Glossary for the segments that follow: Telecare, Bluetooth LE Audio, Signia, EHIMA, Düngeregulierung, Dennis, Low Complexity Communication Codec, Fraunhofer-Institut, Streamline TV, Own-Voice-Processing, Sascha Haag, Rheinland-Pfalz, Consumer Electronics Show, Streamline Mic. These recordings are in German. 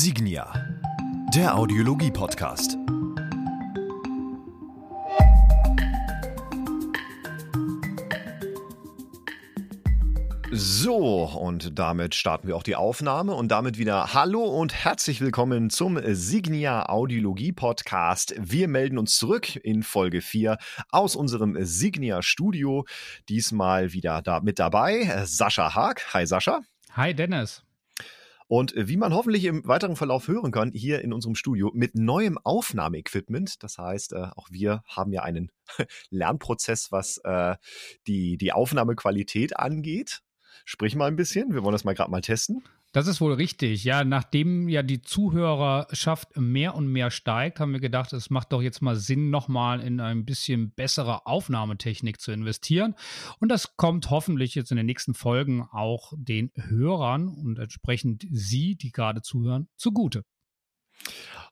Signia, der Audiologie-Podcast. So, und damit starten wir auch die Aufnahme und damit wieder hallo und herzlich willkommen zum Signia Audiologie Podcast. Wir melden uns zurück in Folge 4 aus unserem Signia Studio. Diesmal wieder da mit dabei Sascha Haag. Hi Sascha. Hi Dennis. Und wie man hoffentlich im weiteren Verlauf hören kann, hier in unserem Studio mit neuem Aufnahmeequipment. Das heißt, auch wir haben ja einen Lernprozess, was die Aufnahmequalität angeht. Sprich mal ein bisschen, wir wollen das mal gerade mal testen. Das ist wohl richtig. Ja, nachdem ja die Zuhörerschaft mehr und mehr steigt, haben wir gedacht, es macht doch jetzt mal Sinn, nochmal in ein bisschen bessere Aufnahmetechnik zu investieren. Und das kommt hoffentlich jetzt in den nächsten Folgen auch den Hörern und entsprechend Sie, die gerade zuhören, zugute.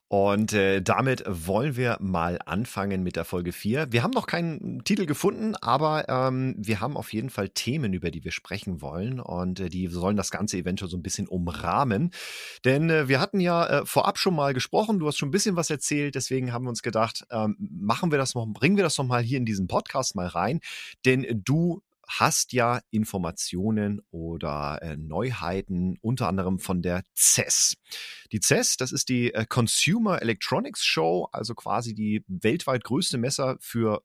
Und damit wollen wir mal anfangen mit der Folge 4. Wir haben noch keinen Titel gefunden, aber wir haben auf jeden Fall Themen, über die wir sprechen wollen. Und die sollen das Ganze eventuell so ein bisschen umrahmen. Denn wir hatten ja vorab schon mal gesprochen. Du hast schon ein bisschen was erzählt. Deswegen haben wir uns gedacht, bringen wir das noch mal hier in diesen Podcast mal rein. Denn du hast ja Informationen oder Neuheiten, unter anderem von der CES. Die CES, das ist die Consumer Electronics Show, also quasi die weltweit größte Messe für,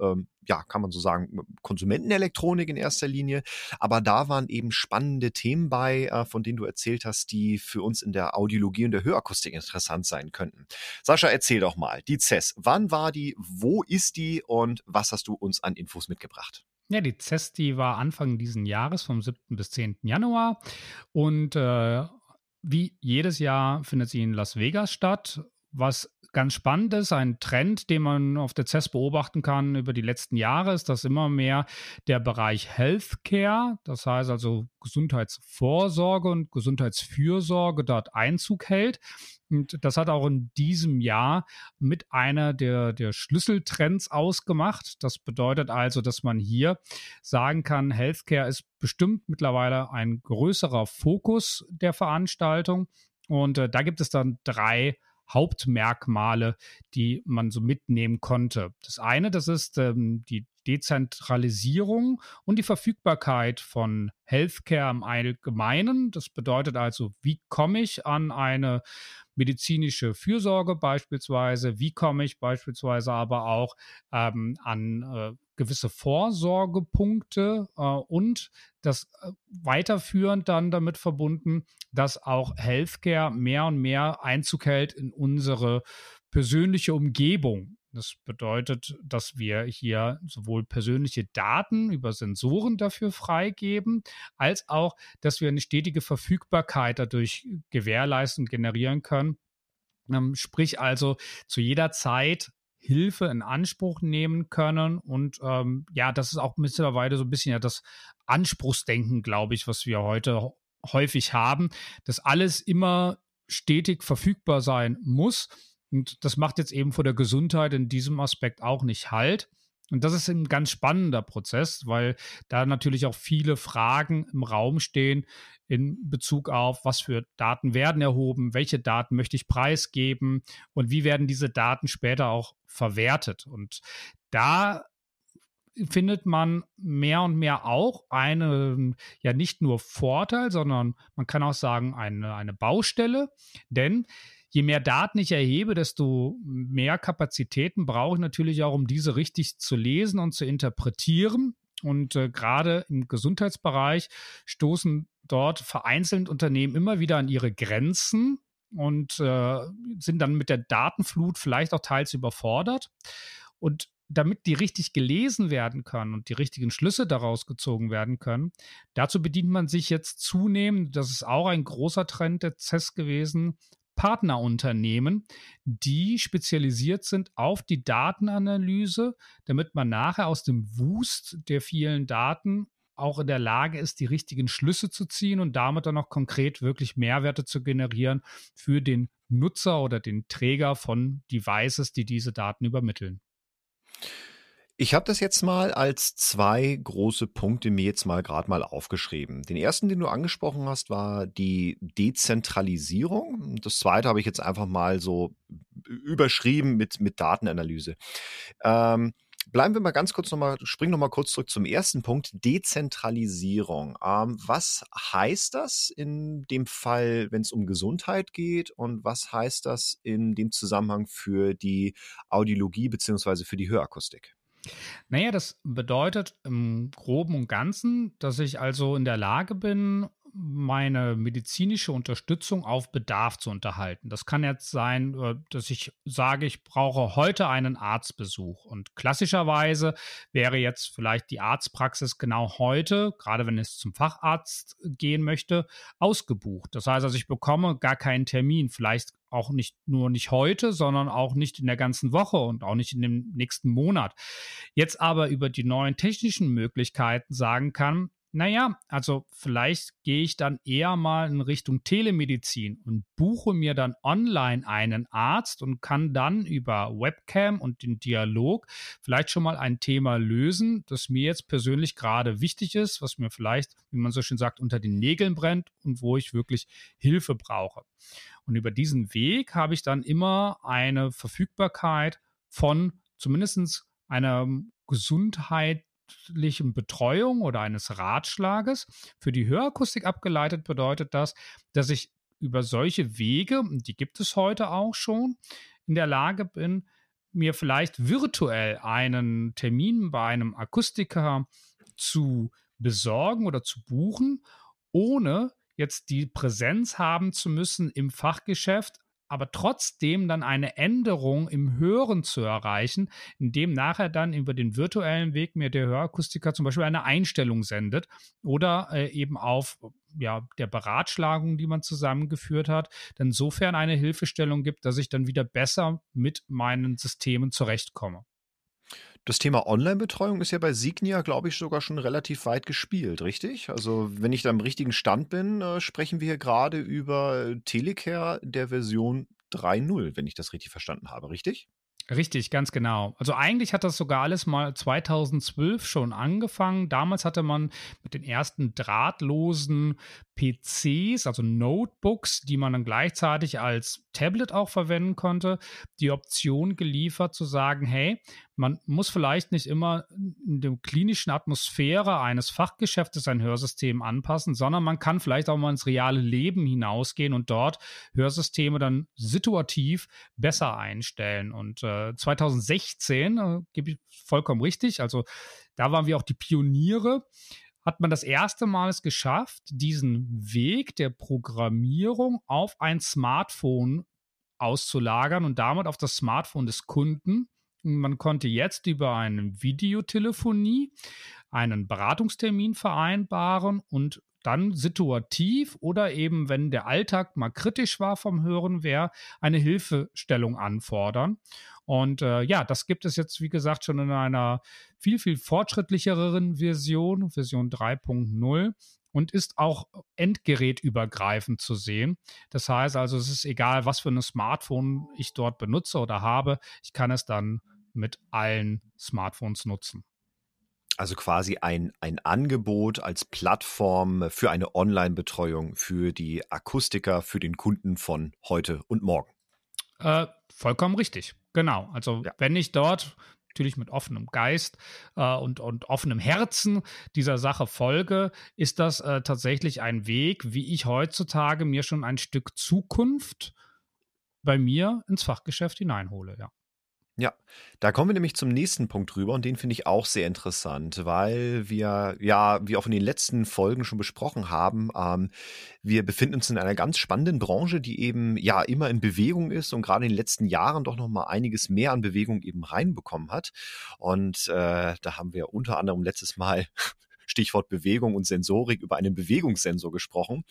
kann man so sagen, Konsumentenelektronik in erster Linie. Aber da waren eben spannende Themen bei, von denen du erzählt hast, die für uns in der Audiologie und der Hörakustik interessant sein könnten. Sascha, erzähl doch mal, die CES, wann war die, wo ist die und was hast du uns an Infos mitgebracht? Ja, die CES, die war Anfang diesen Jahres, vom 7. bis 10. Januar. Und wie jedes Jahr findet sie in Las Vegas statt. Was ganz spannend ist, ein Trend, den man auf der CES beobachten kann über die letzten Jahre, ist, dass immer mehr der Bereich Healthcare, das heißt also Gesundheitsvorsorge und Gesundheitsfürsorge, dort Einzug hält. Und das hat auch in diesem Jahr mit einer der Schlüsseltrends ausgemacht. Das bedeutet also, dass man hier sagen kann, Healthcare ist bestimmt mittlerweile ein größerer Fokus der Veranstaltung. Und da gibt es dann drei Hauptmerkmale, die man so mitnehmen konnte. Das eine, das ist die Dezentralisierung und die Verfügbarkeit von Healthcare im Allgemeinen. Das bedeutet also, wie komme ich an eine medizinische Fürsorge beispielsweise, wie komme ich beispielsweise aber auch an gewisse Vorsorgepunkte und das weiterführend dann damit verbunden, dass auch Healthcare mehr und mehr Einzug hält in unsere persönliche Umgebung. Das bedeutet, dass wir hier sowohl persönliche Daten über Sensoren dafür freigeben, als auch, dass wir eine stetige Verfügbarkeit dadurch gewährleisten und generieren können. Sprich also zu jeder Zeit Hilfe in Anspruch nehmen können. Und das ist auch mittlerweile so ein bisschen ja das Anspruchsdenken, glaube ich, was wir heute häufig haben, dass alles immer stetig verfügbar sein muss. Und das macht jetzt eben vor der Gesundheit in diesem Aspekt auch nicht Halt. Und das ist ein ganz spannender Prozess, weil da natürlich auch viele Fragen im Raum stehen in Bezug auf, was für Daten werden erhoben, welche Daten möchte ich preisgeben und wie werden diese Daten später auch verwertet. Und da findet man mehr und mehr auch einen, ja nicht nur Vorteil, sondern man kann auch sagen eine Baustelle, denn je mehr Daten ich erhebe, desto mehr Kapazitäten brauche ich natürlich auch, um diese richtig zu lesen und zu interpretieren. Und gerade im Gesundheitsbereich stoßen dort vereinzelt Unternehmen immer wieder an ihre Grenzen und sind dann mit der Datenflut vielleicht auch teils überfordert. Und damit die richtig gelesen werden können und die richtigen Schlüsse daraus gezogen werden können, dazu bedient man sich jetzt zunehmend, das ist auch ein großer Trend der CES gewesen, Partnerunternehmen, die spezialisiert sind auf die Datenanalyse, damit man nachher aus dem Wust der vielen Daten auch in der Lage ist, die richtigen Schlüsse zu ziehen und damit dann auch konkret wirklich Mehrwerte zu generieren für den Nutzer oder den Träger von Devices, die diese Daten übermitteln. Ich habe das jetzt mal als zwei große Punkte mir jetzt mal gerade mal aufgeschrieben. Den ersten, den du angesprochen hast, war die Dezentralisierung. Das zweite habe ich jetzt einfach mal so überschrieben mit Datenanalyse. Bleiben wir mal ganz kurz nochmal, springen nochmal kurz zurück zum ersten Punkt, Dezentralisierung. Was heißt das in dem Fall, wenn es um Gesundheit geht, und was heißt das in dem Zusammenhang für die Audiologie bzw. für die Hörakustik? Naja, das bedeutet im Groben und Ganzen, dass ich also in der Lage bin, meine medizinische Unterstützung auf Bedarf zu unterhalten. Das kann jetzt sein, dass ich sage, ich brauche heute einen Arztbesuch. Und klassischerweise wäre jetzt vielleicht die Arztpraxis genau heute, gerade wenn ich zum Facharzt gehen möchte, ausgebucht. Das heißt also, ich bekomme gar keinen Termin, vielleicht auch nicht nur nicht heute, sondern auch nicht in der ganzen Woche und auch nicht in dem nächsten Monat. Jetzt aber über die neuen technischen Möglichkeiten sagen kann, naja, also vielleicht gehe ich dann eher mal in Richtung Telemedizin und buche mir dann online einen Arzt und kann dann über Webcam und den Dialog vielleicht schon mal ein Thema lösen, das mir jetzt persönlich gerade wichtig ist, was mir vielleicht, wie man so schön sagt, unter den Nägeln brennt und wo ich wirklich Hilfe brauche. Und über diesen Weg habe ich dann immer eine Verfügbarkeit von zumindest einer Gesundheit, Betreuung oder eines Ratschlages. Für die Hörakustik abgeleitet bedeutet das, dass ich über solche Wege, und die gibt es heute auch schon, in der Lage bin, mir vielleicht virtuell einen Termin bei einem Akustiker zu besorgen oder zu buchen, ohne jetzt die Präsenz haben zu müssen im Fachgeschäft, aber trotzdem dann eine Änderung im Hören zu erreichen, indem nachher dann über den virtuellen Weg mir der Hörakustiker zum Beispiel eine Einstellung sendet oder eben auf der Beratschlagung, die man zusammengeführt hat, dann insofern eine Hilfestellung gibt, dass ich dann wieder besser mit meinen Systemen zurechtkomme. Das Thema Online-Betreuung ist ja bei Signia, glaube ich, sogar schon relativ weit gespielt, richtig? Also wenn ich da im richtigen Stand bin, sprechen wir hier gerade über Telecare der Version 3.0, wenn ich das richtig verstanden habe, richtig? Richtig, ganz genau. Also eigentlich hat das sogar alles mal 2012 schon angefangen. Damals hatte man mit den ersten drahtlosen PCs, also Notebooks, die man dann gleichzeitig als Tablet auch verwenden konnte, die Option geliefert zu sagen, hey, man muss vielleicht nicht immer in der klinischen Atmosphäre eines Fachgeschäftes ein Hörsystem anpassen, sondern man kann vielleicht auch mal ins reale Leben hinausgehen und dort Hörsysteme dann situativ besser einstellen. Und 2016, gebe ich vollkommen richtig, also da waren wir auch die Pioniere, hat man das erste Mal es geschafft, diesen Weg der Programmierung auf ein Smartphone auszulagern und damit auf das Smartphone des Kunden. Man konnte jetzt über eine Videotelefonie einen Beratungstermin vereinbaren und dann situativ oder eben, wenn der Alltag mal kritisch war vom Hören, eine Hilfestellung anfordern. Und das gibt es jetzt, wie gesagt, schon in einer viel, viel fortschrittlicheren Version, Version 3.0, und ist auch endgerätübergreifend zu sehen. Das heißt also, es ist egal, was für ein Smartphone ich dort benutze oder habe, ich kann es dann mit allen Smartphones nutzen. Also quasi ein Angebot als Plattform für eine Online-Betreuung für die Akustiker, für den Kunden von heute und morgen. Vollkommen richtig, genau. Also wenn ich dort natürlich mit offenem Geist und offenem Herzen dieser Sache folge, ist das tatsächlich ein Weg, wie ich heutzutage mir schon ein Stück Zukunft bei mir ins Fachgeschäft hineinhole, ja. Ja, da kommen wir nämlich zum nächsten Punkt rüber, und den finde ich auch sehr interessant, weil wir, wie auch in den letzten Folgen schon besprochen haben, wir befinden uns in einer ganz spannenden Branche, die eben immer in Bewegung ist und gerade in den letzten Jahren doch nochmal einiges mehr an Bewegung eben reinbekommen hat. Und da haben wir unter anderem letztes Mal Stichwort Bewegung und Sensorik über einen Bewegungssensor gesprochen.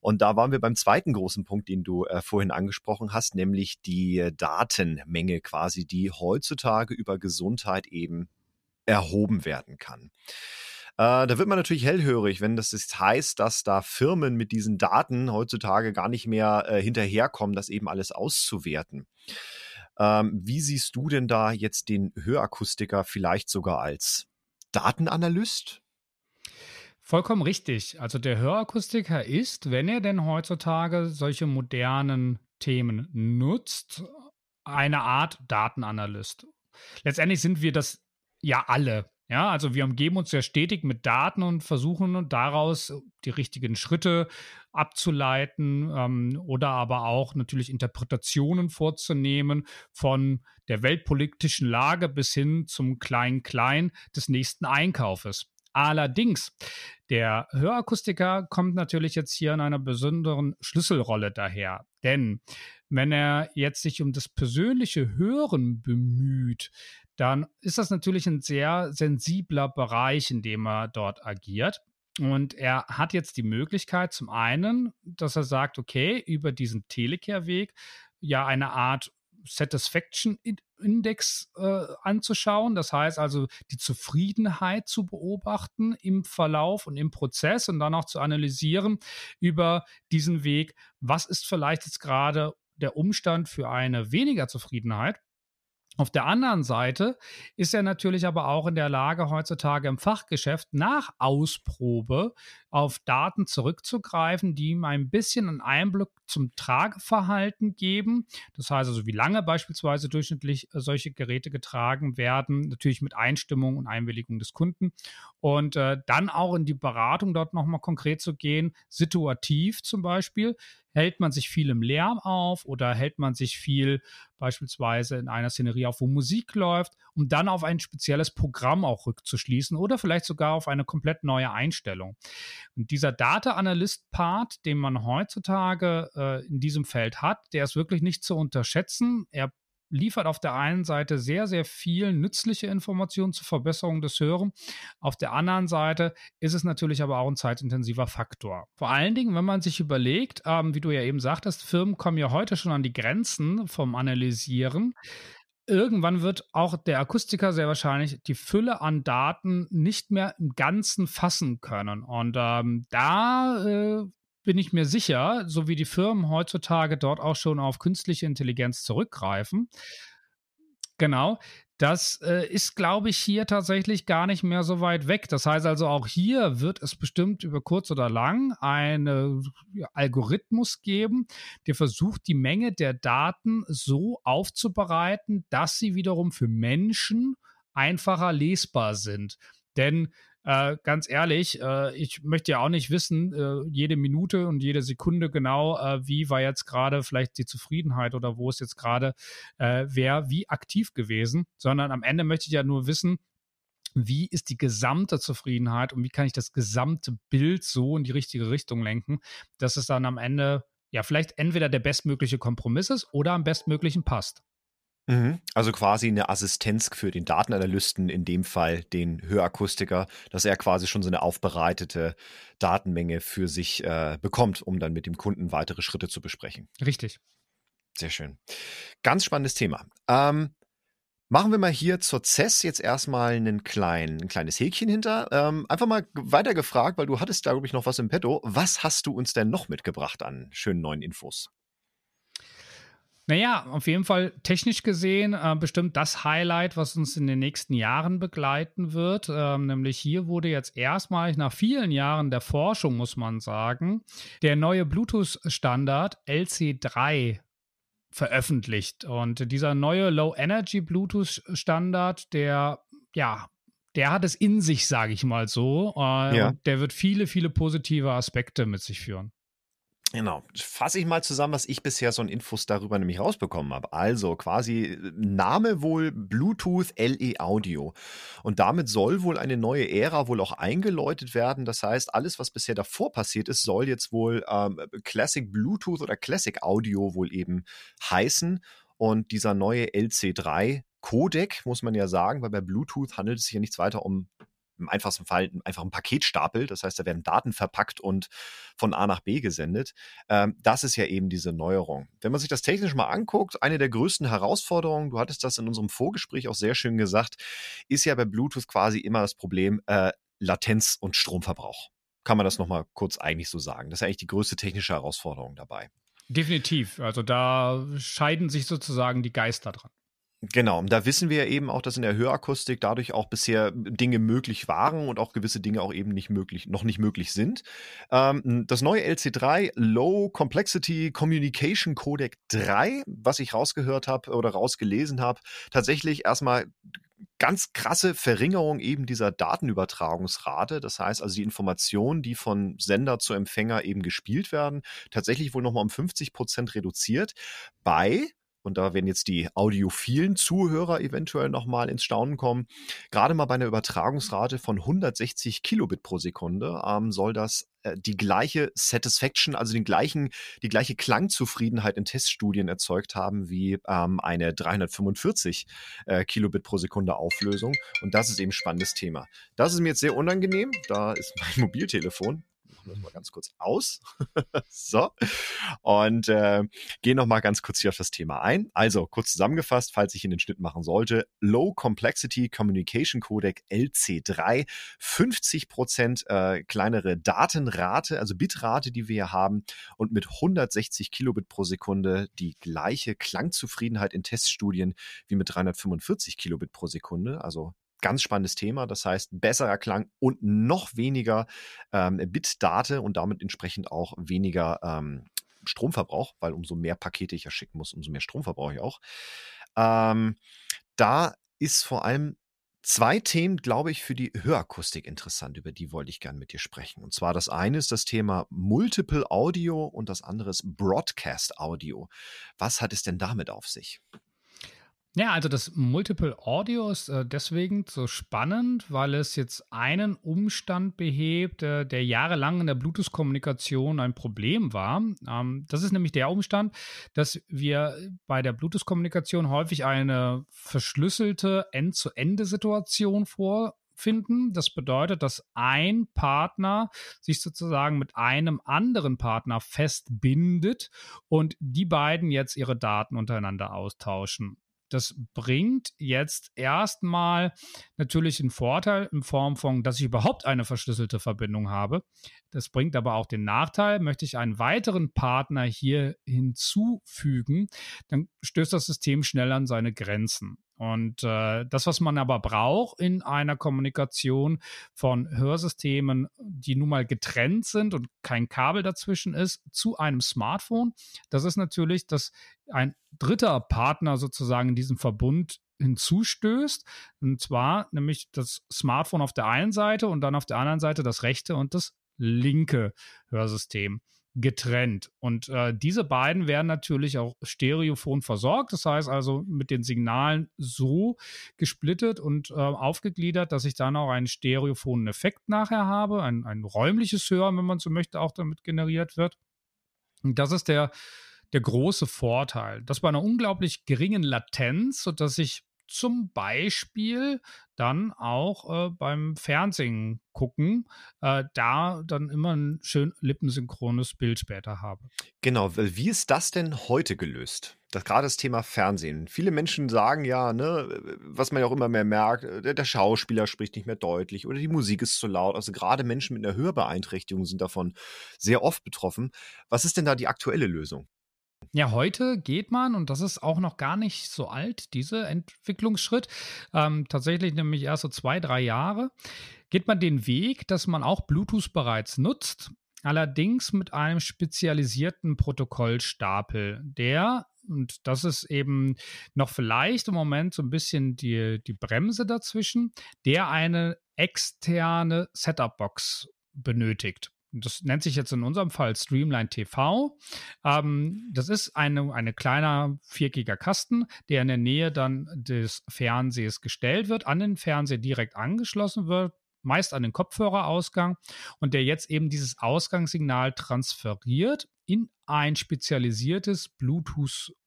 Und da waren wir beim zweiten großen Punkt, den du vorhin angesprochen hast, nämlich die Datenmenge quasi, die heutzutage über Gesundheit eben erhoben werden kann. Da wird man natürlich hellhörig, wenn das jetzt heißt, dass da Firmen mit diesen Daten heutzutage gar nicht mehr hinterherkommen, das eben alles auszuwerten. Wie siehst du denn da jetzt den Hörakustiker vielleicht sogar als Datenanalyst? Vollkommen richtig. Also der Hörakustiker ist, wenn er denn heutzutage solche modernen Themen nutzt, eine Art Datenanalyst. Letztendlich sind wir das ja alle. Ja, also wir umgeben uns ja stetig mit Daten und versuchen daraus die richtigen Schritte abzuleiten oder aber auch natürlich Interpretationen vorzunehmen von der weltpolitischen Lage bis hin zum Klein-Klein des nächsten Einkaufes. Allerdings, der Hörakustiker kommt natürlich jetzt hier in einer besonderen Schlüsselrolle daher. Denn wenn er jetzt sich um das persönliche Hören bemüht, dann ist das natürlich ein sehr sensibler Bereich, in dem er dort agiert. Und er hat jetzt die Möglichkeit zum einen, dass er sagt, okay, über diesen Telecare-Weg ja eine Art Satisfaction-Index anzuschauen. Das heißt also, die Zufriedenheit zu beobachten im Verlauf und im Prozess und dann auch zu analysieren über diesen Weg, was ist vielleicht jetzt gerade der Umstand für eine weniger Zufriedenheit. Auf der anderen Seite ist er natürlich aber auch in der Lage, heutzutage im Fachgeschäft nach Ausprobe auf Daten zurückzugreifen, die ihm ein bisschen einen Einblick zum Trageverhalten geben. Das heißt also, wie lange beispielsweise durchschnittlich solche Geräte getragen werden, natürlich mit Einstimmung und Einwilligung des Kunden. Und dann auch in die Beratung dort nochmal konkret zu gehen, situativ zum Beispiel. Hält man sich viel im Lärm auf oder hält man sich viel beispielsweise in einer Szenerie auf, wo Musik läuft, um dann auf ein spezielles Programm auch rückzuschließen oder vielleicht sogar auf eine komplett neue Einstellung. Und dieser Data-Analyst-Part, den man heutzutage in diesem Feld hat, der ist wirklich nicht zu unterschätzen. Er liefert auf der einen Seite sehr, sehr viel nützliche Informationen zur Verbesserung des Hörens. Auf der anderen Seite ist es natürlich aber auch ein zeitintensiver Faktor. Vor allen Dingen, wenn man sich überlegt, wie du ja eben sagtest, Firmen kommen ja heute schon an die Grenzen vom Analysieren. Irgendwann wird auch der Akustiker sehr wahrscheinlich die Fülle an Daten nicht mehr im Ganzen fassen können. Und bin ich mir sicher, so wie die Firmen heutzutage dort auch schon auf künstliche Intelligenz zurückgreifen. Genau, das ist, glaube ich, hier tatsächlich gar nicht mehr so weit weg. Das heißt also, auch hier wird es bestimmt über kurz oder lang einen Algorithmus geben, der versucht, die Menge der Daten so aufzubereiten, dass sie wiederum für Menschen einfacher lesbar sind. Denn ganz ehrlich, ich möchte ja auch nicht wissen, jede Minute und jede Sekunde genau, wie war jetzt gerade vielleicht die Zufriedenheit oder wo ist jetzt gerade wer wie aktiv gewesen, sondern am Ende möchte ich ja nur wissen, wie ist die gesamte Zufriedenheit und wie kann ich das gesamte Bild so in die richtige Richtung lenken, dass es dann am Ende ja vielleicht entweder der bestmögliche Kompromiss ist oder am bestmöglichen passt. Also quasi eine Assistenz für den Datenanalysten, in dem Fall den Hörakustiker, dass er quasi schon so eine aufbereitete Datenmenge für sich bekommt, um dann mit dem Kunden weitere Schritte zu besprechen. Richtig. Sehr schön. Ganz spannendes Thema. Machen wir mal hier zur CES jetzt erstmal ein kleines Häkchen hinter. Einfach mal weitergefragt, weil du hattest da, glaube ich, noch was im Petto. Was hast du uns denn noch mitgebracht an schönen neuen Infos? Naja, auf jeden Fall technisch gesehen bestimmt das Highlight, was uns in den nächsten Jahren begleiten wird. Nämlich hier wurde jetzt erstmalig nach vielen Jahren der Forschung, muss man sagen, der neue Bluetooth-Standard LC3 veröffentlicht. Und dieser neue Low-Energy-Bluetooth-Standard, der hat es in sich, sage ich mal so. Ja. Der wird viele, viele positive Aspekte mit sich führen. Genau. Fasse ich mal zusammen, was ich bisher so an Infos darüber nämlich rausbekommen habe. Also quasi Name wohl Bluetooth LE Audio. Und damit soll wohl eine neue Ära wohl auch eingeläutet werden. Das heißt, alles, was bisher davor passiert ist, soll jetzt wohl Classic Bluetooth oder Classic Audio wohl eben heißen. Und dieser neue LC3 Codec, muss man ja sagen, weil bei Bluetooth handelt es sich ja nichts weiter um im einfachsten Fall einfach ein Paketstapel. Das heißt, da werden Daten verpackt und von A nach B gesendet. Das ist ja eben diese Neuerung. Wenn man sich das technisch mal anguckt, eine der größten Herausforderungen, du hattest das in unserem Vorgespräch auch sehr schön gesagt, ist ja bei Bluetooth quasi immer das Problem Latenz und Stromverbrauch. Kann man das nochmal kurz eigentlich so sagen? Das ist eigentlich die größte technische Herausforderung dabei. Definitiv. Also da scheiden sich sozusagen die Geister dran. Genau, und da wissen wir ja eben auch, dass in der Hörakustik dadurch auch bisher Dinge möglich waren und auch gewisse Dinge auch eben nicht möglich, noch nicht möglich sind. Das neue LC3 Low Complexity Communication Codec 3, was ich rausgehört habe oder rausgelesen habe, tatsächlich erstmal ganz krasse Verringerung eben dieser Datenübertragungsrate. Das heißt also, die Informationen, die von Sender zu Empfänger eben gespielt werden, tatsächlich wohl nochmal um 50% reduziert bei... Und da werden jetzt die audiophilen Zuhörer eventuell nochmal ins Staunen kommen. Gerade mal bei einer Übertragungsrate von 160 Kilobit pro Sekunde soll das die gleiche Satisfaction, also die gleiche Klangzufriedenheit in Teststudien erzeugt haben wie eine 345 Kilobit pro Sekunde Auflösung. Und das ist eben ein spannendes Thema. Das ist mir jetzt sehr unangenehm. Da ist mein Mobiltelefon. Machen wir mal ganz kurz aus. So. Und gehen noch mal ganz kurz hier auf das Thema ein. Also, kurz zusammengefasst, falls ich in den Schnitt machen sollte, Low Complexity Communication Codec LC3, 50% kleinere Datenrate, also Bitrate, die wir hier haben, und mit 160 Kilobit pro Sekunde die gleiche Klangzufriedenheit in Teststudien wie mit 345 Kilobit pro Sekunde, also ganz spannendes Thema, das heißt besserer Klang und noch weniger Bitdate und damit entsprechend auch weniger Stromverbrauch, weil umso mehr Pakete ich ja schicken muss, umso mehr Strom verbrauche ich auch. Da ist vor allem zwei Themen, glaube ich, für die Hörakustik interessant, über die wollte ich gerne mit dir sprechen. Und zwar das eine ist das Thema Multiple Audio und das andere ist Broadcast Audio. Was hat es denn damit auf sich? Ja, also das Multiple Audio ist deswegen so spannend, weil es jetzt einen Umstand behebt, der jahrelang in der Bluetooth-Kommunikation ein Problem war. Das ist nämlich der Umstand, dass wir bei der Bluetooth-Kommunikation häufig eine verschlüsselte End-zu-Ende-Situation vorfinden. Das bedeutet, dass ein Partner sich sozusagen mit einem anderen Partner festbindet und die beiden jetzt ihre Daten untereinander austauschen. Das bringt jetzt erstmal natürlich einen Vorteil in Form von, dass ich überhaupt eine verschlüsselte Verbindung habe. Das bringt aber auch den Nachteil, möchte ich einen weiteren Partner hier hinzufügen, dann stößt das System schnell an seine Grenzen. Und das, was man aber braucht in einer Kommunikation von Hörsystemen, die nun mal getrennt sind und kein Kabel dazwischen ist, zu einem Smartphone, das ist natürlich, dass ein dritter Partner sozusagen in diesem Verbund hinzustößt. Und zwar nämlich das Smartphone auf der einen Seite und dann auf der anderen Seite das rechte und das linke Hörsystem getrennt. Und diese beiden werden natürlich auch stereophon versorgt. Das heißt also mit den Signalen so gesplittet und aufgegliedert, dass ich dann auch einen stereophonen Effekt nachher habe, ein räumliches Hören, wenn man so möchte, auch damit generiert wird. Und das ist der große Vorteil. Das bei einer unglaublich geringen Latenz, sodass ich zum Beispiel dann auch beim Fernsehen gucken, da dann immer ein schön lippensynchrones Bild später habe. Genau, wie ist das denn heute gelöst? Gerade das Thema Fernsehen. Viele Menschen sagen ja, ne, was man ja auch immer mehr merkt, der Schauspieler spricht nicht mehr deutlich oder die Musik ist zu laut. Also gerade Menschen mit einer Hörbeeinträchtigung sind davon sehr oft betroffen. Was ist denn da die aktuelle Lösung? Ja, heute geht man, und das ist auch noch gar nicht so alt, dieser Entwicklungsschritt, tatsächlich nämlich erst so 2-3 Jahre, geht man den Weg, dass man auch Bluetooth bereits nutzt, allerdings mit einem spezialisierten Protokollstapel, der, und das ist eben noch vielleicht im Moment so ein bisschen die Bremse dazwischen, der eine externe Setup-Box benötigt. Das nennt sich jetzt in unserem Fall Streamline TV. Das ist ein kleiner 4 Gigabyte Kasten, der in der Nähe dann des Fernsehers gestellt wird, an den Fernseher direkt angeschlossen wird, meist an den Kopfhörerausgang und der jetzt eben dieses Ausgangssignal transferiert in ein spezialisiertes Bluetooth-Programm.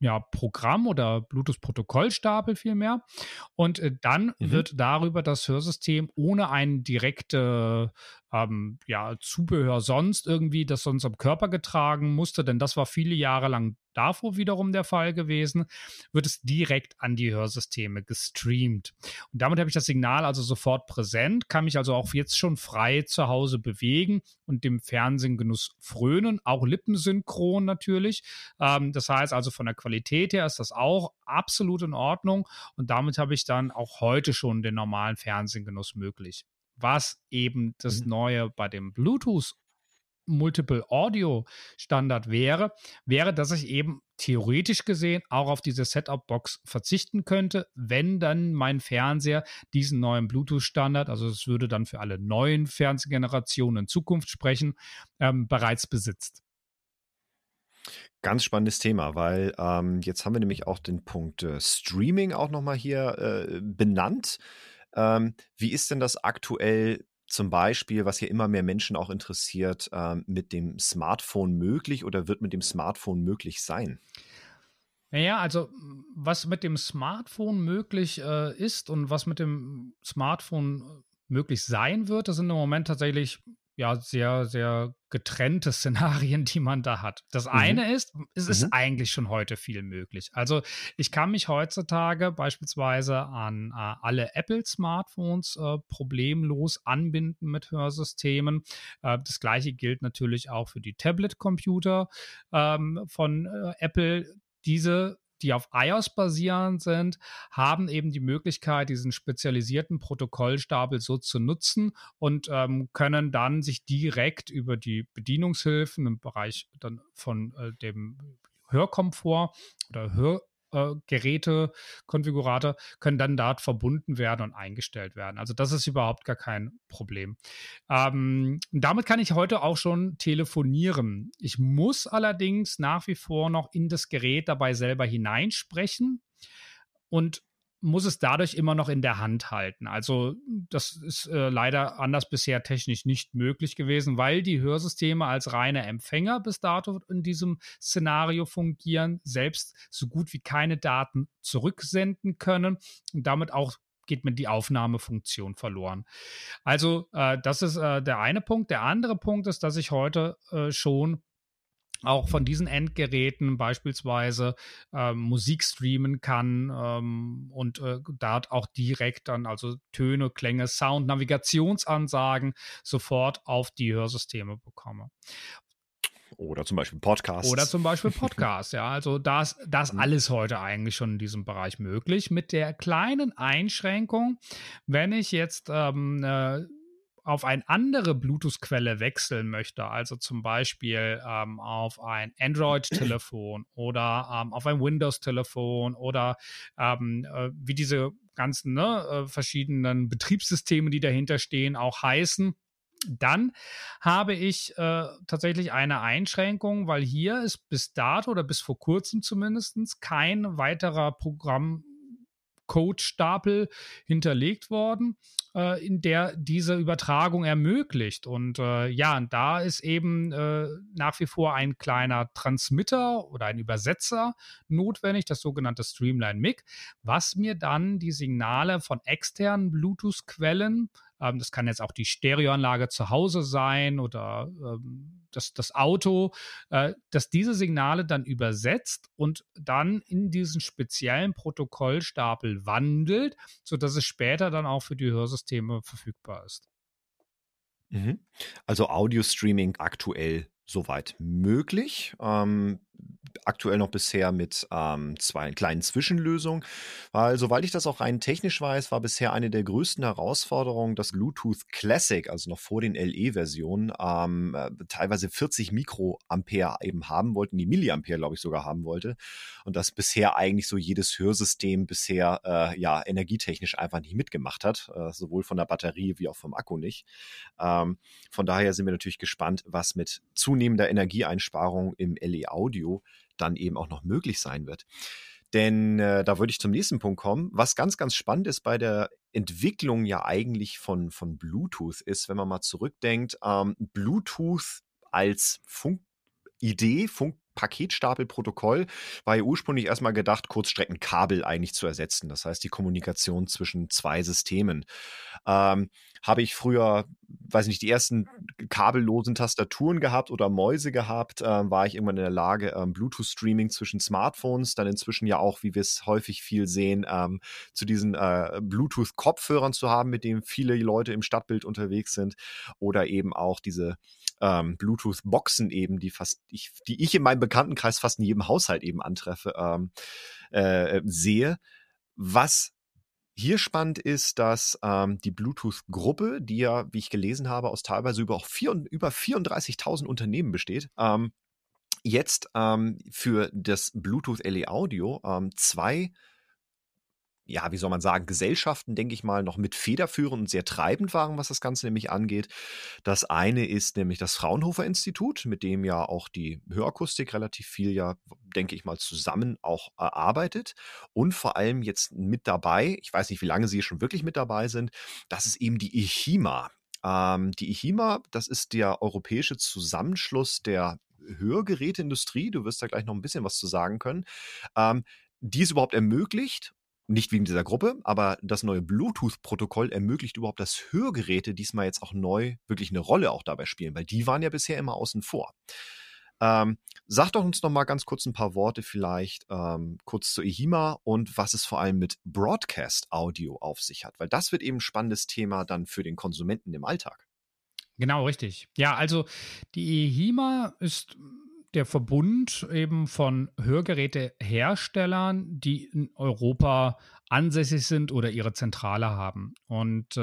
Ja, Programm oder Bluetooth-Protokollstapel vielmehr. Und dann wird darüber das Hörsystem ohne ein direkte Zubehör sonst irgendwie, das sonst am Körper getragen musste, denn das war viele Jahre lang davor wiederum der Fall gewesen, wird es direkt an die Hörsysteme gestreamt. Und damit habe ich das Signal also sofort präsent, kann mich also auch jetzt schon frei zu Hause bewegen und dem Fernsehgenuss frönen, auch lippensynchron natürlich. Das heißt also von der Qualität her ist das auch absolut in Ordnung und damit habe ich dann auch heute schon den normalen Fernsehgenuss möglich. Was eben das Neue bei dem Bluetooth Multiple Audio Standard wäre, dass ich eben theoretisch gesehen auch auf diese Setup-Box verzichten könnte, wenn dann mein Fernseher diesen neuen Bluetooth-Standard, also es würde dann für alle neuen Fernsehgenerationen in Zukunft sprechen, bereits besitzt. Ganz spannendes Thema, weil jetzt haben wir nämlich auch den Punkt Streaming auch nochmal hier benannt. Wie ist denn das aktuell zum Beispiel, was hier immer mehr Menschen auch interessiert, mit dem Smartphone möglich oder wird mit dem Smartphone möglich sein? Naja, also was mit dem Smartphone möglich ist und was mit dem Smartphone möglich sein wird, das sind im Moment tatsächlich ja sehr, sehr getrennte Szenarien, die man da hat. Das eine ist, es ist eigentlich schon heute viel möglich. Also ich kann mich heutzutage beispielsweise an alle Apple-Smartphones problemlos anbinden mit Hörsystemen. Das Gleiche gilt natürlich auch für die Tablet-Computer von Apple. Diese, die auf iOS basierend sind, haben eben die Möglichkeit, diesen spezialisierten Protokollstapel so zu nutzen und können dann sich direkt über die Bedienungshilfen im Bereich dann von dem Hörkomfort oder Hörgeräte-Konfigurator können dann dort verbunden werden und eingestellt werden. Also das ist überhaupt gar kein Problem. Damit kann ich heute auch schon telefonieren. Ich muss allerdings nach wie vor noch in das Gerät dabei selber hineinsprechen und muss es dadurch immer noch in der Hand halten. Also das ist leider anders bisher technisch nicht möglich gewesen, weil die Hörsysteme als reine Empfänger bis dato in diesem Szenario fungieren, selbst so gut wie keine Daten zurücksenden können und damit auch geht mir die Aufnahmefunktion verloren. Also das ist der eine Punkt. Der andere Punkt ist, dass ich heute schon auch von diesen Endgeräten beispielsweise Musik streamen kann und dort auch direkt dann also Töne, Klänge, Sound, Navigationsansagen sofort auf die Hörsysteme bekomme. Oder zum Beispiel Podcasts. Ja. Also das alles heute eigentlich schon in diesem Bereich möglich. Mit der kleinen Einschränkung, wenn ich jetzt auf eine andere Bluetooth-Quelle wechseln möchte, also zum Beispiel auf ein Android-Telefon oder auf ein Windows-Telefon oder wie diese ganzen verschiedenen Betriebssysteme, die dahinter stehen, auch heißen, dann habe ich tatsächlich eine Einschränkung, weil hier ist bis dato oder bis vor kurzem zumindest kein weiterer Programmcode-Stapel hinterlegt worden, in der diese Übertragung ermöglicht. Und da ist eben nach wie vor ein kleiner Transmitter oder ein Übersetzer notwendig, das sogenannte Streamline Mic, was mir dann die Signale von externen Bluetooth-Quellen, das kann jetzt auch die Stereoanlage zu Hause sein oder das Auto, dass diese Signale dann übersetzt und dann in diesen speziellen Protokollstapel wandelt, sodass es später dann auch für die Hörsysteme verfügbar ist. Also Audio-Streaming aktuell soweit möglich. Aktuell noch bisher mit zwei kleinen Zwischenlösungen, weil soweit ich das auch rein technisch weiß, war bisher eine der größten Herausforderungen, dass Bluetooth Classic, also noch vor den LE-Versionen, teilweise 40 Mikroampere eben haben wollten, die Milliampere, glaube ich, sogar haben wollte und dass bisher eigentlich so jedes Hörsystem bisher energietechnisch einfach nicht mitgemacht hat, sowohl von der Batterie wie auch vom Akku nicht. Von daher sind wir natürlich gespannt, was mit zunehmender Energieeinsparung im LE Audio dann eben auch noch möglich sein wird. Denn da würde ich zum nächsten Punkt kommen. Was ganz, ganz spannend ist bei der Entwicklung ja eigentlich von Bluetooth ist, wenn man mal zurückdenkt, Bluetooth als Funkidee, Paketstapelprotokoll war ja ursprünglich erstmal gedacht, Kurzstreckenkabel eigentlich zu ersetzen. Das heißt, die Kommunikation zwischen zwei Systemen. habe ich früher, weiß nicht, die ersten kabellosen Tastaturen gehabt oder Mäuse gehabt, war ich irgendwann in der Lage, Bluetooth-Streaming zwischen Smartphones, dann inzwischen ja auch, wie wir es häufig viel sehen, zu diesen Bluetooth-Kopfhörern zu haben, mit denen viele Leute im Stadtbild unterwegs sind, oder eben auch diese Bluetooth-Boxen eben, die ich in meinem Bekanntenkreis fast in jedem Haushalt eben antreffe, sehe. Was hier spannend ist, dass die Bluetooth-Gruppe, die ja, wie ich gelesen habe, aus teilweise über 34.000 Unternehmen besteht, jetzt für das Bluetooth LE Audio zwei, ja, wie soll man sagen, Gesellschaften, denke ich mal, noch mit federführend und sehr treibend waren, was das Ganze nämlich angeht. Das eine ist nämlich das Fraunhofer-Institut, mit dem ja auch die Hörakustik relativ viel, ja, denke ich mal, zusammen auch erarbeitet. Und vor allem jetzt mit dabei, ich weiß nicht, wie lange sie schon wirklich mit dabei sind, das ist eben die EHIMA. Die EHIMA, das ist der europäische Zusammenschluss der Hörgeräteindustrie. Du wirst da gleich noch ein bisschen was zu sagen können. Die es überhaupt ermöglicht, nicht wegen dieser Gruppe, aber das neue Bluetooth-Protokoll ermöglicht überhaupt, dass Hörgeräte diesmal jetzt auch neu wirklich eine Rolle auch dabei spielen, weil die waren ja bisher immer außen vor. Sag doch uns noch mal ganz kurz ein paar Worte vielleicht kurz zu EHIMA und was es vor allem mit Broadcast-Audio auf sich hat, weil das wird eben ein spannendes Thema dann für den Konsumenten im Alltag. Genau, richtig. Ja, also die EHIMA ist der Verbund eben von Hörgeräteherstellern, die in Europa ansässig sind oder ihre Zentrale haben. Und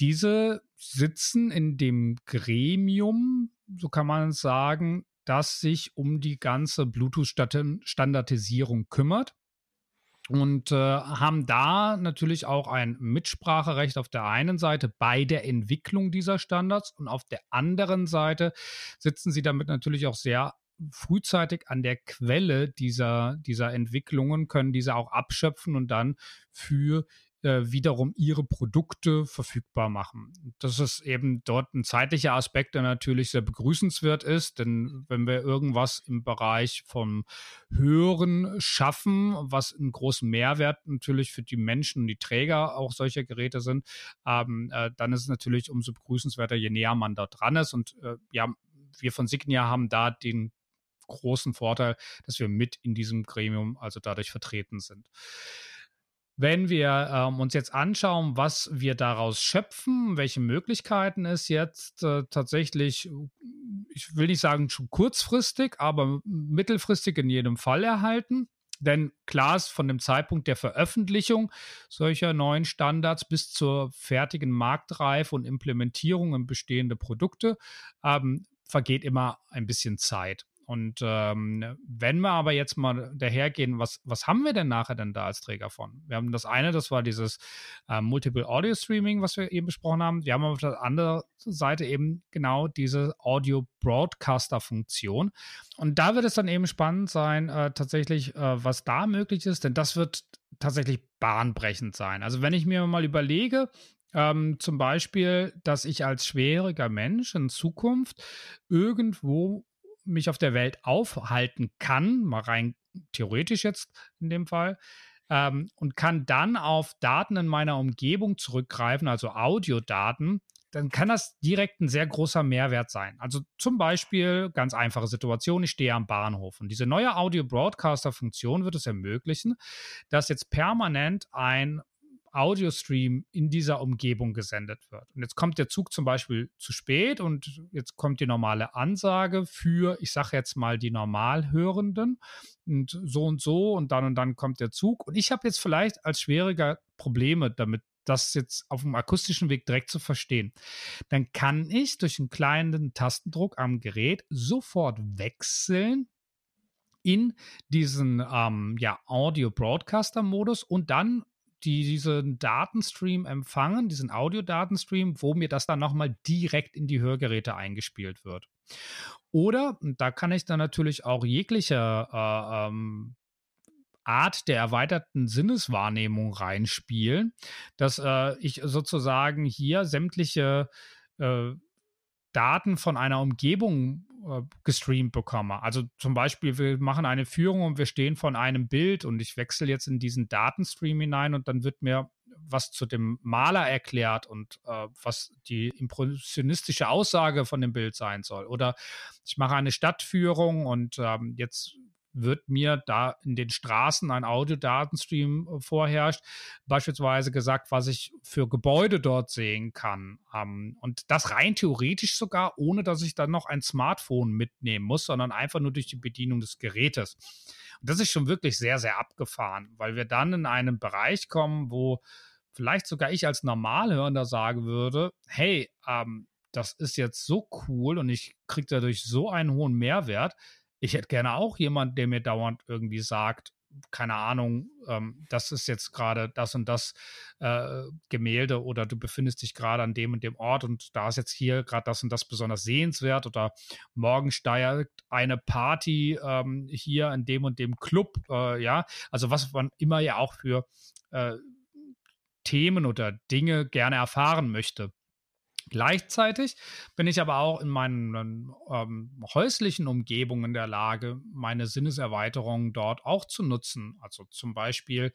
diese sitzen in dem Gremium, so kann man sagen, das sich um die ganze Bluetooth-Standardisierung kümmert. Und haben da natürlich auch ein Mitspracherecht auf der einen Seite bei der Entwicklung dieser Standards und auf der anderen Seite sitzen sie damit natürlich auch sehr frühzeitig an der Quelle dieser Entwicklungen, können diese auch abschöpfen und dann für wiederum ihre Produkte verfügbar machen. Das ist eben dort ein zeitlicher Aspekt, der natürlich sehr begrüßenswert ist, denn wenn wir irgendwas im Bereich vom Hören schaffen, was einen großen Mehrwert natürlich für die Menschen und die Träger auch solcher Geräte sind, dann ist es natürlich umso begrüßenswerter, je näher man da dran ist. Und wir von Signia haben da den großen Vorteil, dass wir mit in diesem Gremium also dadurch vertreten sind. Wenn wir uns jetzt anschauen, was wir daraus schöpfen, welche Möglichkeiten es jetzt tatsächlich, ich will nicht sagen schon kurzfristig, aber mittelfristig in jedem Fall erhalten. Denn klar ist, von dem Zeitpunkt der Veröffentlichung solcher neuen Standards bis zur fertigen Marktreife und Implementierung in bestehende Produkte vergeht immer ein bisschen Zeit. Und wenn wir aber jetzt mal dahergehen, was haben wir denn nachher denn da als Träger von? Wir haben das eine, das war dieses Multiple Audio Streaming, was wir eben besprochen haben. Wir haben auf der anderen Seite eben genau diese Audio Broadcaster Funktion. Und da wird es dann eben spannend sein, tatsächlich, was da möglich ist, denn das wird tatsächlich bahnbrechend sein. Also wenn ich mir mal überlege, zum Beispiel, dass ich als schwieriger Mensch in Zukunft irgendwo mich auf der Welt aufhalten kann, mal rein theoretisch jetzt in dem Fall, und kann dann auf Daten in meiner Umgebung zurückgreifen, also Audiodaten, dann kann das direkt ein sehr großer Mehrwert sein. Also zum Beispiel, ganz einfache Situation, ich stehe am Bahnhof und diese neue Audio-Broadcaster-Funktion wird es ermöglichen, dass jetzt permanent ein Audio-Stream in dieser Umgebung gesendet wird. Und jetzt kommt der Zug zum Beispiel zu spät und jetzt kommt die normale Ansage für, ich sage jetzt mal, die Normalhörenden und so und dann kommt der Zug. Und ich habe jetzt vielleicht als schwieriger Probleme damit, das jetzt auf dem akustischen Weg direkt zu verstehen. Dann kann ich durch einen kleinen Tastendruck am Gerät sofort wechseln in diesen Audio-Broadcaster-Modus und dann die diesen Datenstream empfangen, diesen Audiodatenstream, wo mir das dann nochmal direkt in die Hörgeräte eingespielt wird. Oder, und da kann ich dann natürlich auch jegliche Art der erweiterten Sinneswahrnehmung reinspielen, dass ich sozusagen hier sämtliche Daten von einer Umgebung gestreamt bekomme. Also zum Beispiel, wir machen eine Führung und wir stehen vor einem Bild und ich wechsle jetzt in diesen Datenstream hinein und dann wird mir was zu dem Maler erklärt und was die impressionistische Aussage von dem Bild sein soll. Oder ich mache eine Stadtführung und jetzt wird mir da in den Straßen ein Audiodatenstream vorherrscht, beispielsweise gesagt, was ich für Gebäude dort sehen kann. Und das rein theoretisch sogar, ohne dass ich dann noch ein Smartphone mitnehmen muss, sondern einfach nur durch die Bedienung des Gerätes. Und das ist schon wirklich sehr, sehr abgefahren, weil wir dann in einen Bereich kommen, wo vielleicht sogar ich als Normalhörender sagen würde, hey, das ist jetzt so cool und ich kriege dadurch so einen hohen Mehrwert. Ich hätte gerne auch jemanden, der mir dauernd irgendwie sagt, keine Ahnung, das ist jetzt gerade das und das Gemälde oder du befindest dich gerade an dem und dem Ort und da ist jetzt hier gerade das und das besonders sehenswert oder morgen steigt eine Party hier in dem und dem Club, ja, also was man immer ja auch für Themen oder Dinge gerne erfahren möchte. Gleichzeitig bin ich aber auch in meinen häuslichen Umgebungen in der Lage, meine Sinneserweiterungen dort auch zu nutzen. Also zum Beispiel,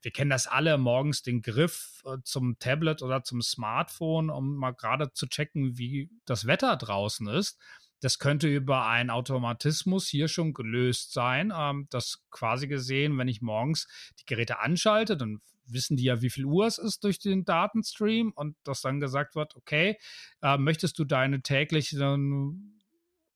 wir kennen das alle, morgens den Griff zum Tablet oder zum Smartphone, um mal gerade zu checken, wie das Wetter draußen ist. Das könnte über einen Automatismus hier schon gelöst sein. Das quasi gesehen, wenn ich morgens die Geräte anschalte, dann wissen die ja, wie viel Uhr es ist durch den Datenstream und dass dann gesagt wird, okay, möchtest du deine täglichen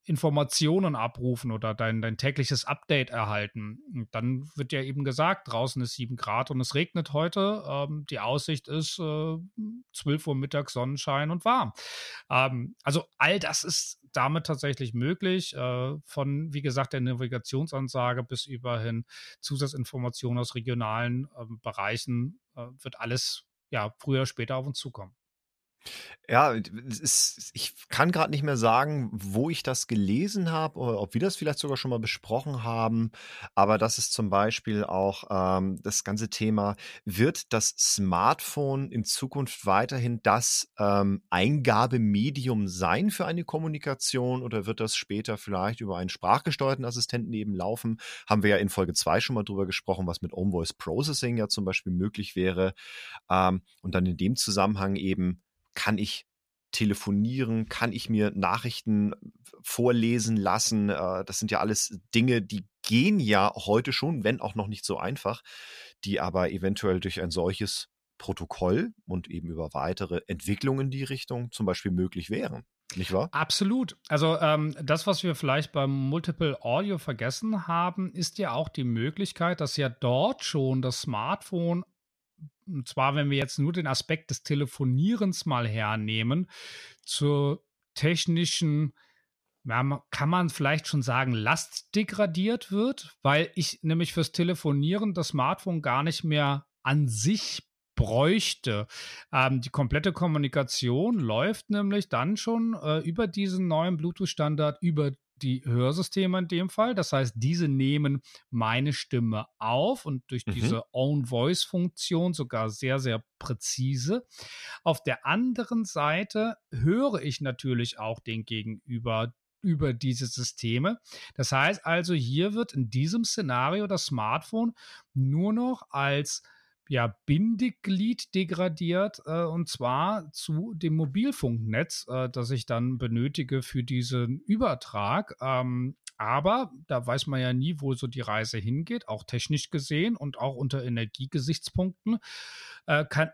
Informationen abrufen oder dein tägliches Update erhalten. Und dann wird ja eben gesagt, draußen ist 7 Grad und es regnet heute. Die Aussicht ist 12 Uhr mittags Sonnenschein und warm. Also all das ist damit tatsächlich möglich, von, wie gesagt, der Navigationsansage bis über hin Zusatzinformationen aus regionalen Bereichen wird alles ja früher oder später auf uns zukommen. Ja, ich kann gerade nicht mehr sagen, wo ich das gelesen habe oder ob wir das vielleicht sogar schon mal besprochen haben, aber das ist zum Beispiel auch das ganze Thema, wird das Smartphone in Zukunft weiterhin das Eingabemedium sein für eine Kommunikation oder wird das später vielleicht über einen sprachgesteuerten Assistenten eben laufen? Haben wir ja in Folge 2 schon mal drüber gesprochen, was mit Own-Voice-Processing ja zum Beispiel möglich wäre und dann in dem Zusammenhang eben, kann ich telefonieren? Kann ich mir Nachrichten vorlesen lassen? Das sind ja alles Dinge, die gehen ja heute schon, wenn auch noch nicht so einfach, die aber eventuell durch ein solches Protokoll und eben über weitere Entwicklungen in die Richtung zum Beispiel möglich wären. Nicht wahr? Absolut. Also das, was wir vielleicht beim Multiple Audio vergessen haben, ist ja auch die Möglichkeit, dass ja dort schon das Smartphone, und zwar, wenn wir jetzt nur den Aspekt des Telefonierens mal hernehmen, zur technischen, kann man vielleicht schon sagen, Last degradiert wird, weil ich nämlich fürs Telefonieren das Smartphone gar nicht mehr an sich bräuchte. Die komplette Kommunikation läuft nämlich dann schon über diesen neuen Bluetooth-Standard, über die Hörsysteme in dem Fall. Das heißt, diese nehmen meine Stimme auf und durch diese Own-Voice-Funktion sogar sehr, sehr präzise. Auf der anderen Seite höre ich natürlich auch den Gegenüber über diese Systeme. Das heißt also, hier wird in diesem Szenario das Smartphone nur noch als ja, Bindeglied degradiert und zwar zu dem Mobilfunknetz, das ich dann benötige für diesen Übertrag. Aber da weiß man ja nie, wo so die Reise hingeht, auch technisch gesehen und auch unter Energiegesichtspunkten.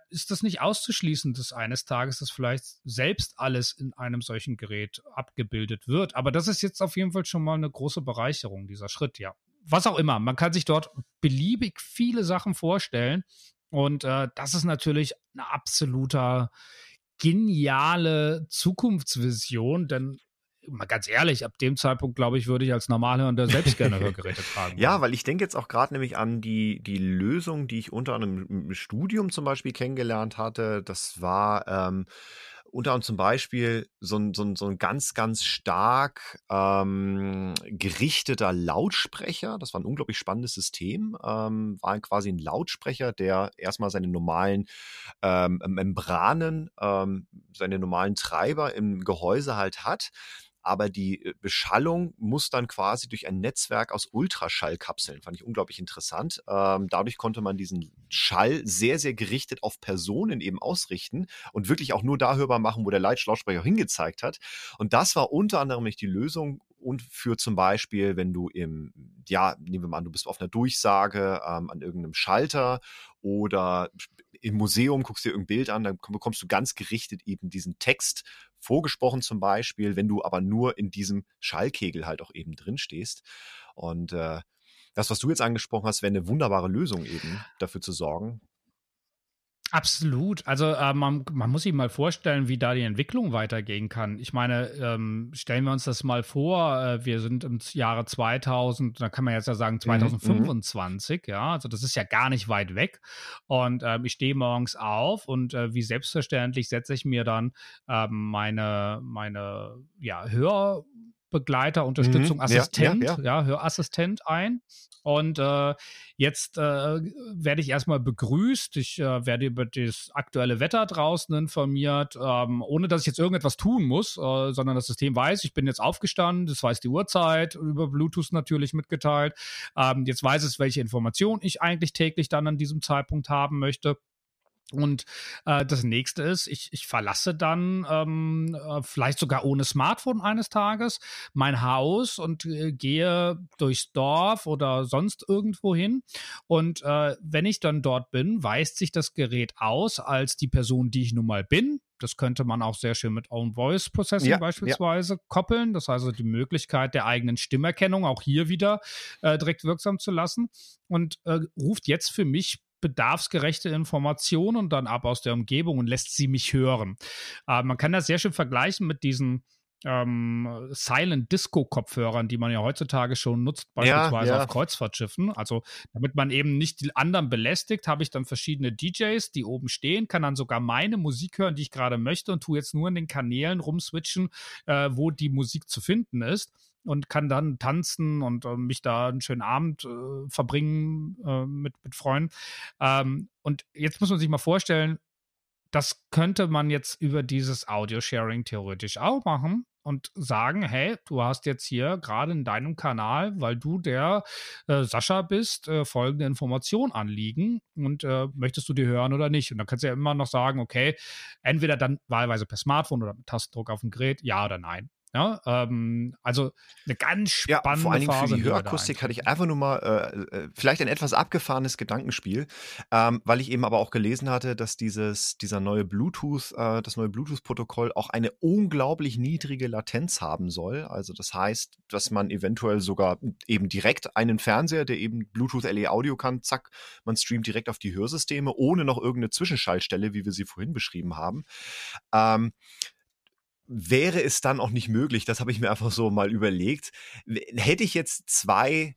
Ist das nicht auszuschließen, dass eines Tages das vielleicht selbst alles in einem solchen Gerät abgebildet wird? Aber das ist jetzt auf jeden Fall schon mal eine große Bereicherung, dieser Schritt, ja. Was auch immer, man kann sich dort beliebig viele Sachen vorstellen und das ist natürlich eine absolute geniale Zukunftsvision, denn mal ganz ehrlich, ab dem Zeitpunkt, glaube ich, würde ich als Normalhörender selbst gerne Hörgeräte tragen. Ja, weil ich denke jetzt auch gerade nämlich an die Lösung, die ich unter anderem im Studium zum Beispiel kennengelernt hatte, das war unter anderem zum Beispiel so ein ganz, ganz stark gerichteter Lautsprecher. Das war ein unglaublich spannendes System. War quasi ein Lautsprecher, der erstmal seine normalen Membranen, seine normalen Treiber im Gehäuse halt hat. aber die Beschallung muss dann quasi durch ein Netzwerk aus Ultraschallkapseln, fand ich unglaublich interessant. Dadurch konnte man diesen Schall sehr, sehr gerichtet auf Personen eben ausrichten und wirklich auch nur da hörbar machen, wo der Lautsprecher hingezeigt hat. Und das war unter anderem nicht die Lösung, und für zum Beispiel, wenn du nehmen wir mal an, du bist auf einer Durchsage an irgendeinem Schalter oder im Museum, guckst dir irgendein Bild an, dann bekommst du ganz gerichtet eben diesen Text vorgesprochen zum Beispiel, wenn du aber nur in diesem Schallkegel halt auch eben drin stehst. Und das, was du jetzt angesprochen hast, wäre eine wunderbare Lösung eben, dafür zu sorgen. Absolut. Also man muss sich mal vorstellen, wie da die Entwicklung weitergehen kann. Ich meine, stellen wir uns das mal vor, wir sind im Jahre 2000, da kann man jetzt ja sagen 2025, ja, also das ist ja gar nicht weit weg. Und ich stehe morgens auf und wie selbstverständlich setze ich mir dann meine Hörbegleiter, Unterstützung, Assistent, Hörassistent ein. Und jetzt werde ich erstmal begrüßt, ich werde über das aktuelle Wetter draußen informiert, ohne dass ich jetzt irgendetwas tun muss, sondern das System weiß, ich bin jetzt aufgestanden, das weiß die Uhrzeit, über Bluetooth natürlich mitgeteilt. Jetzt weiß es, welche Informationen ich eigentlich täglich dann an diesem Zeitpunkt haben möchte. Und das nächste ist, ich verlasse dann vielleicht sogar ohne Smartphone eines Tages mein Haus und gehe durchs Dorf oder sonst irgendwo hin. Und wenn ich dann dort bin, weist sich das Gerät aus als die Person, die ich nun mal bin. Das könnte man auch sehr schön mit Own-Voice-Processing beispielsweise koppeln. Das heißt also die Möglichkeit der eigenen Stimmerkennung auch hier wieder direkt wirksam zu lassen. Und ruft jetzt für mich bedarfsgerechte Informationen und dann ab aus der Umgebung und lässt sie mich hören. Man kann das sehr schön vergleichen mit diesen Silent-Disco-Kopfhörern, die man ja heutzutage schon nutzt, beispielsweise auf Kreuzfahrtschiffen. Also damit man eben nicht die anderen belästigt, habe ich dann verschiedene DJs, die oben stehen, kann dann sogar meine Musik hören, die ich gerade möchte und tue jetzt nur in den Kanälen rumswitchen, wo die Musik zu finden ist. Und kann dann tanzen und mich da einen schönen Abend verbringen mit Freunden. Und jetzt muss man sich mal vorstellen, das könnte man jetzt über dieses Audio-Sharing theoretisch auch machen und sagen, hey, du hast jetzt hier gerade in deinem Kanal, weil du der Sascha bist, folgende Information anliegen und möchtest du die hören oder nicht? Und dann kannst du ja immer noch sagen, okay, entweder dann wahlweise per Smartphone oder mit Tastendruck auf dem Gerät, ja oder nein. Ja, also eine ganz spannende Phase. Ja, vor allen Dingen für die Hörakustik hatte ich einfach nur mal vielleicht ein etwas abgefahrenes Gedankenspiel, weil ich eben aber auch gelesen hatte, dass das neue Bluetooth-Protokoll auch eine unglaublich niedrige Latenz haben soll. Also das heißt, dass man eventuell sogar eben direkt einen Fernseher, der eben Bluetooth LE Audio kann, zack, man streamt direkt auf die Hörsysteme, ohne noch irgendeine Zwischenschaltstelle, wie wir sie vorhin beschrieben haben. Wäre es dann auch nicht möglich, das habe ich mir einfach so mal überlegt, hätte ich jetzt zwei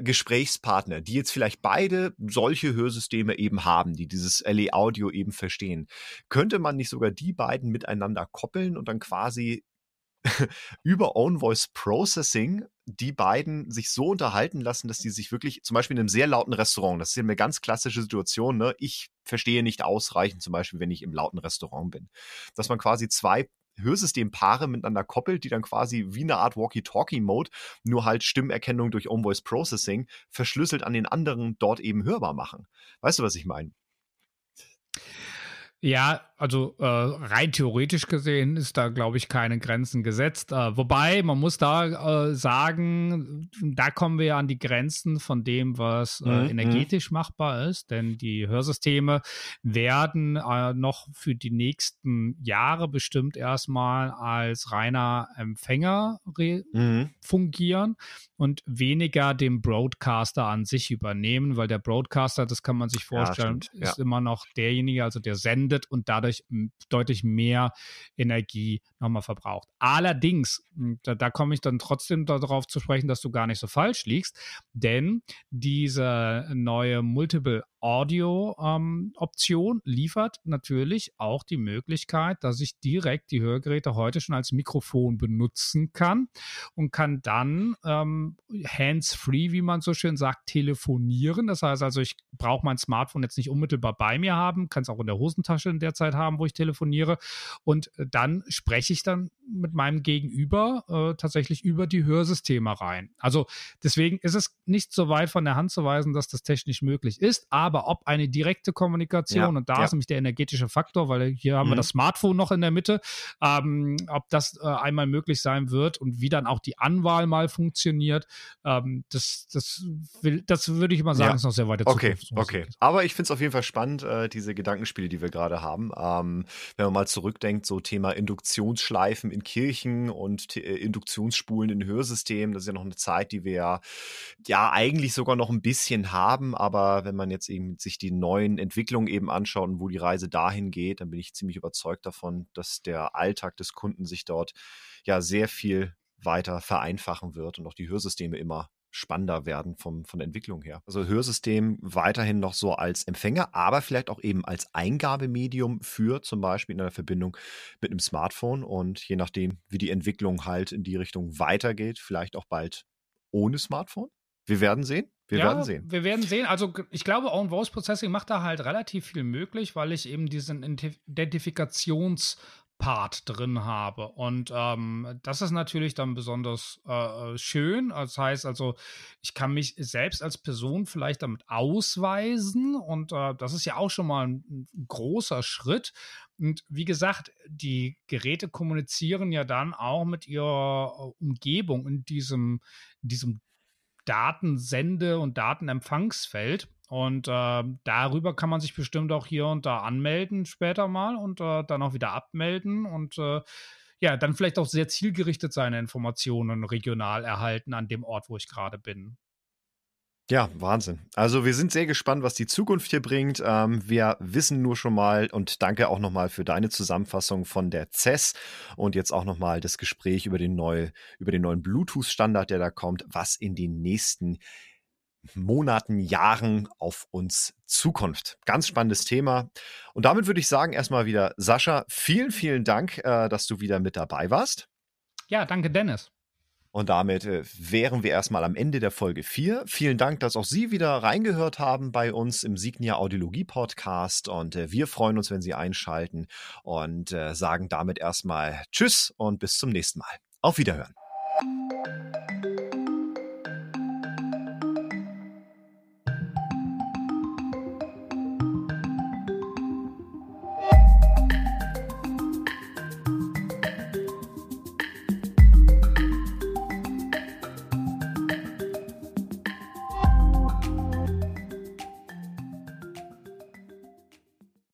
Gesprächspartner, die jetzt vielleicht beide solche Hörsysteme eben haben, die dieses LE Audio eben verstehen, könnte man nicht sogar die beiden miteinander koppeln und dann quasi über Own-Voice-Processing die beiden sich so unterhalten lassen, dass die sich wirklich, zum Beispiel in einem sehr lauten Restaurant, das ist ja eine ganz klassische Situation, ne? Ich verstehe nicht ausreichend, zum Beispiel, wenn ich im lauten Restaurant bin, dass man quasi zwei Hörsystempaare miteinander koppelt, die dann quasi wie eine Art Walkie-Talkie-Mode, nur halt Stimmerkennung durch Own-Voice-Processing, verschlüsselt an den anderen dort eben hörbar machen. Weißt du, was ich meine? Ja, also rein theoretisch gesehen ist da, glaube ich, keine Grenzen gesetzt. Wobei, man muss da sagen, da kommen wir an die Grenzen von dem, was energetisch machbar ist. Denn die Hörsysteme werden noch für die nächsten Jahre bestimmt erstmal als reiner Empfänger fungieren und weniger den Broadcaster an sich übernehmen. Weil der Broadcaster, das kann man sich vorstellen, ist immer noch derjenige, also der Sender, und dadurch deutlich mehr Energie nochmal verbraucht. Allerdings, da komme ich dann trotzdem darauf zu sprechen, dass du gar nicht so falsch liegst, denn diese neue Multiple-Audio-Option liefert natürlich auch die Möglichkeit, dass ich direkt die Hörgeräte heute schon als Mikrofon benutzen kann und kann dann hands-free, wie man so schön sagt, telefonieren. Das heißt also, ich brauche mein Smartphone jetzt nicht unmittelbar bei mir haben, kann es auch in der Hosentasche in der Zeit haben, wo ich telefoniere und dann spreche spreche ich dann mit meinem Gegenüber tatsächlich über die Hörsysteme rein. Also deswegen ist es nicht so weit von der Hand zu weisen, dass das technisch möglich ist, aber ob eine direkte Kommunikation, und da ist nämlich der energetische Faktor, weil hier haben wir das Smartphone noch in der Mitte, ob das einmal möglich sein wird und wie dann auch die Anwahl mal funktioniert, das würde ich mal sagen, ist noch sehr weit in Zukunft. Okay, aber ich finde es auf jeden Fall spannend, diese Gedankenspiele, die wir gerade haben. Wenn man mal zurückdenkt, so Thema Induktionsschleifen in Kirchen und Induktionsspulen in Hörsystemen, das ist ja noch eine Zeit, die wir ja eigentlich sogar noch ein bisschen haben, aber wenn man jetzt eben sich die neuen Entwicklungen eben anschaut und wo die Reise dahin geht, dann bin ich ziemlich überzeugt davon, dass der Alltag des Kunden sich dort ja sehr viel weiter vereinfachen wird und auch die Hörsysteme immer spannender werden von der Entwicklung her. Also Hörsystem weiterhin noch so als Empfänger, aber vielleicht auch eben als Eingabemedium für zum Beispiel in einer Verbindung mit einem Smartphone, und je nachdem, wie die Entwicklung halt in die Richtung weitergeht, vielleicht auch bald ohne Smartphone. Wir werden sehen. Wir werden sehen. Also ich glaube, Own-Voice-Processing macht da halt relativ viel möglich, weil ich eben diesen Identifikationspart drin habe. Und das ist natürlich dann besonders schön. Das heißt also, ich kann mich selbst als Person vielleicht damit ausweisen. Und das ist ja auch schon mal ein großer Schritt. Und wie gesagt, die Geräte kommunizieren ja dann auch mit ihrer Umgebung in diesem Datensende- und Datenempfangsfeld, und darüber kann man sich bestimmt auch hier und da anmelden später mal und dann auch wieder abmelden und dann vielleicht auch sehr zielgerichtet seine Informationen regional erhalten an dem Ort, wo ich gerade bin. Ja, Wahnsinn. Also wir sind sehr gespannt, was die Zukunft hier bringt. Wir wissen nur schon mal, und danke auch nochmal für deine Zusammenfassung von der CES und jetzt auch nochmal das Gespräch über den neuen Bluetooth-Standard, der da kommt, was in den nächsten Monaten, Jahren auf uns zukommt. Ganz spannendes Thema. Und damit würde ich sagen, erstmal wieder, Sascha, vielen, vielen Dank, dass du wieder mit dabei warst. Ja, danke, Dennis. Und damit wären wir erstmal am Ende der Folge 4. Vielen Dank, dass auch Sie wieder reingehört haben bei uns im Signia Audiologie Podcast. Und wir freuen uns, wenn Sie einschalten, und sagen damit erstmal Tschüss und bis zum nächsten Mal. Auf Wiederhören.